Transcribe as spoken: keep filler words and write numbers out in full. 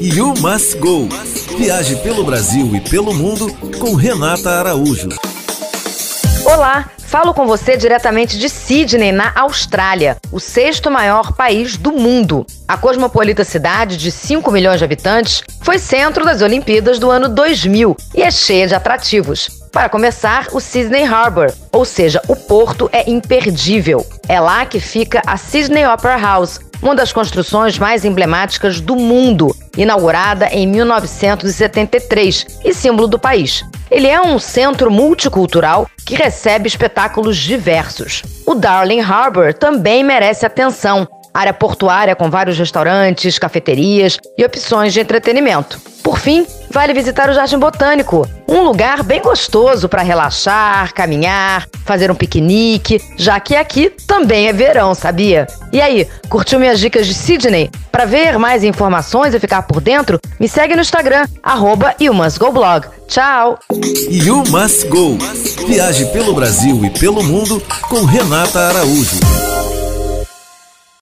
You Must Go. Viaje pelo Brasil e pelo mundo com Renata Araújo. Olá, falo com você diretamente de Sydney, na Austrália, o sexto maior país do mundo. A cosmopolita cidade de cinco milhões de habitantes foi centro das Olimpíadas do ano dois mil e é cheia de atrativos. Para começar, o Sydney Harbour, ou seja, o porto é imperdível. É lá que fica a Sydney Opera House, uma das construções mais emblemáticas do mundo, inaugurada em mil novecentos e setenta e três e símbolo do país. Ele é um centro multicultural que recebe espetáculos diversos. O Darling Harbour também merece atenção, área portuária com vários restaurantes, cafeterias e opções de entretenimento. Por fim, vale visitar o Jardim Botânico, um lugar bem gostoso para relaxar, caminhar, fazer um piquenique, já que aqui também é verão, sabia? E aí, curtiu minhas dicas de Sydney? Para ver mais informações e ficar por dentro, me segue no Instagram, arroba YouMustGoBlog. Tchau! You Must Go. Viaje pelo Brasil e pelo mundo com Renata Araújo.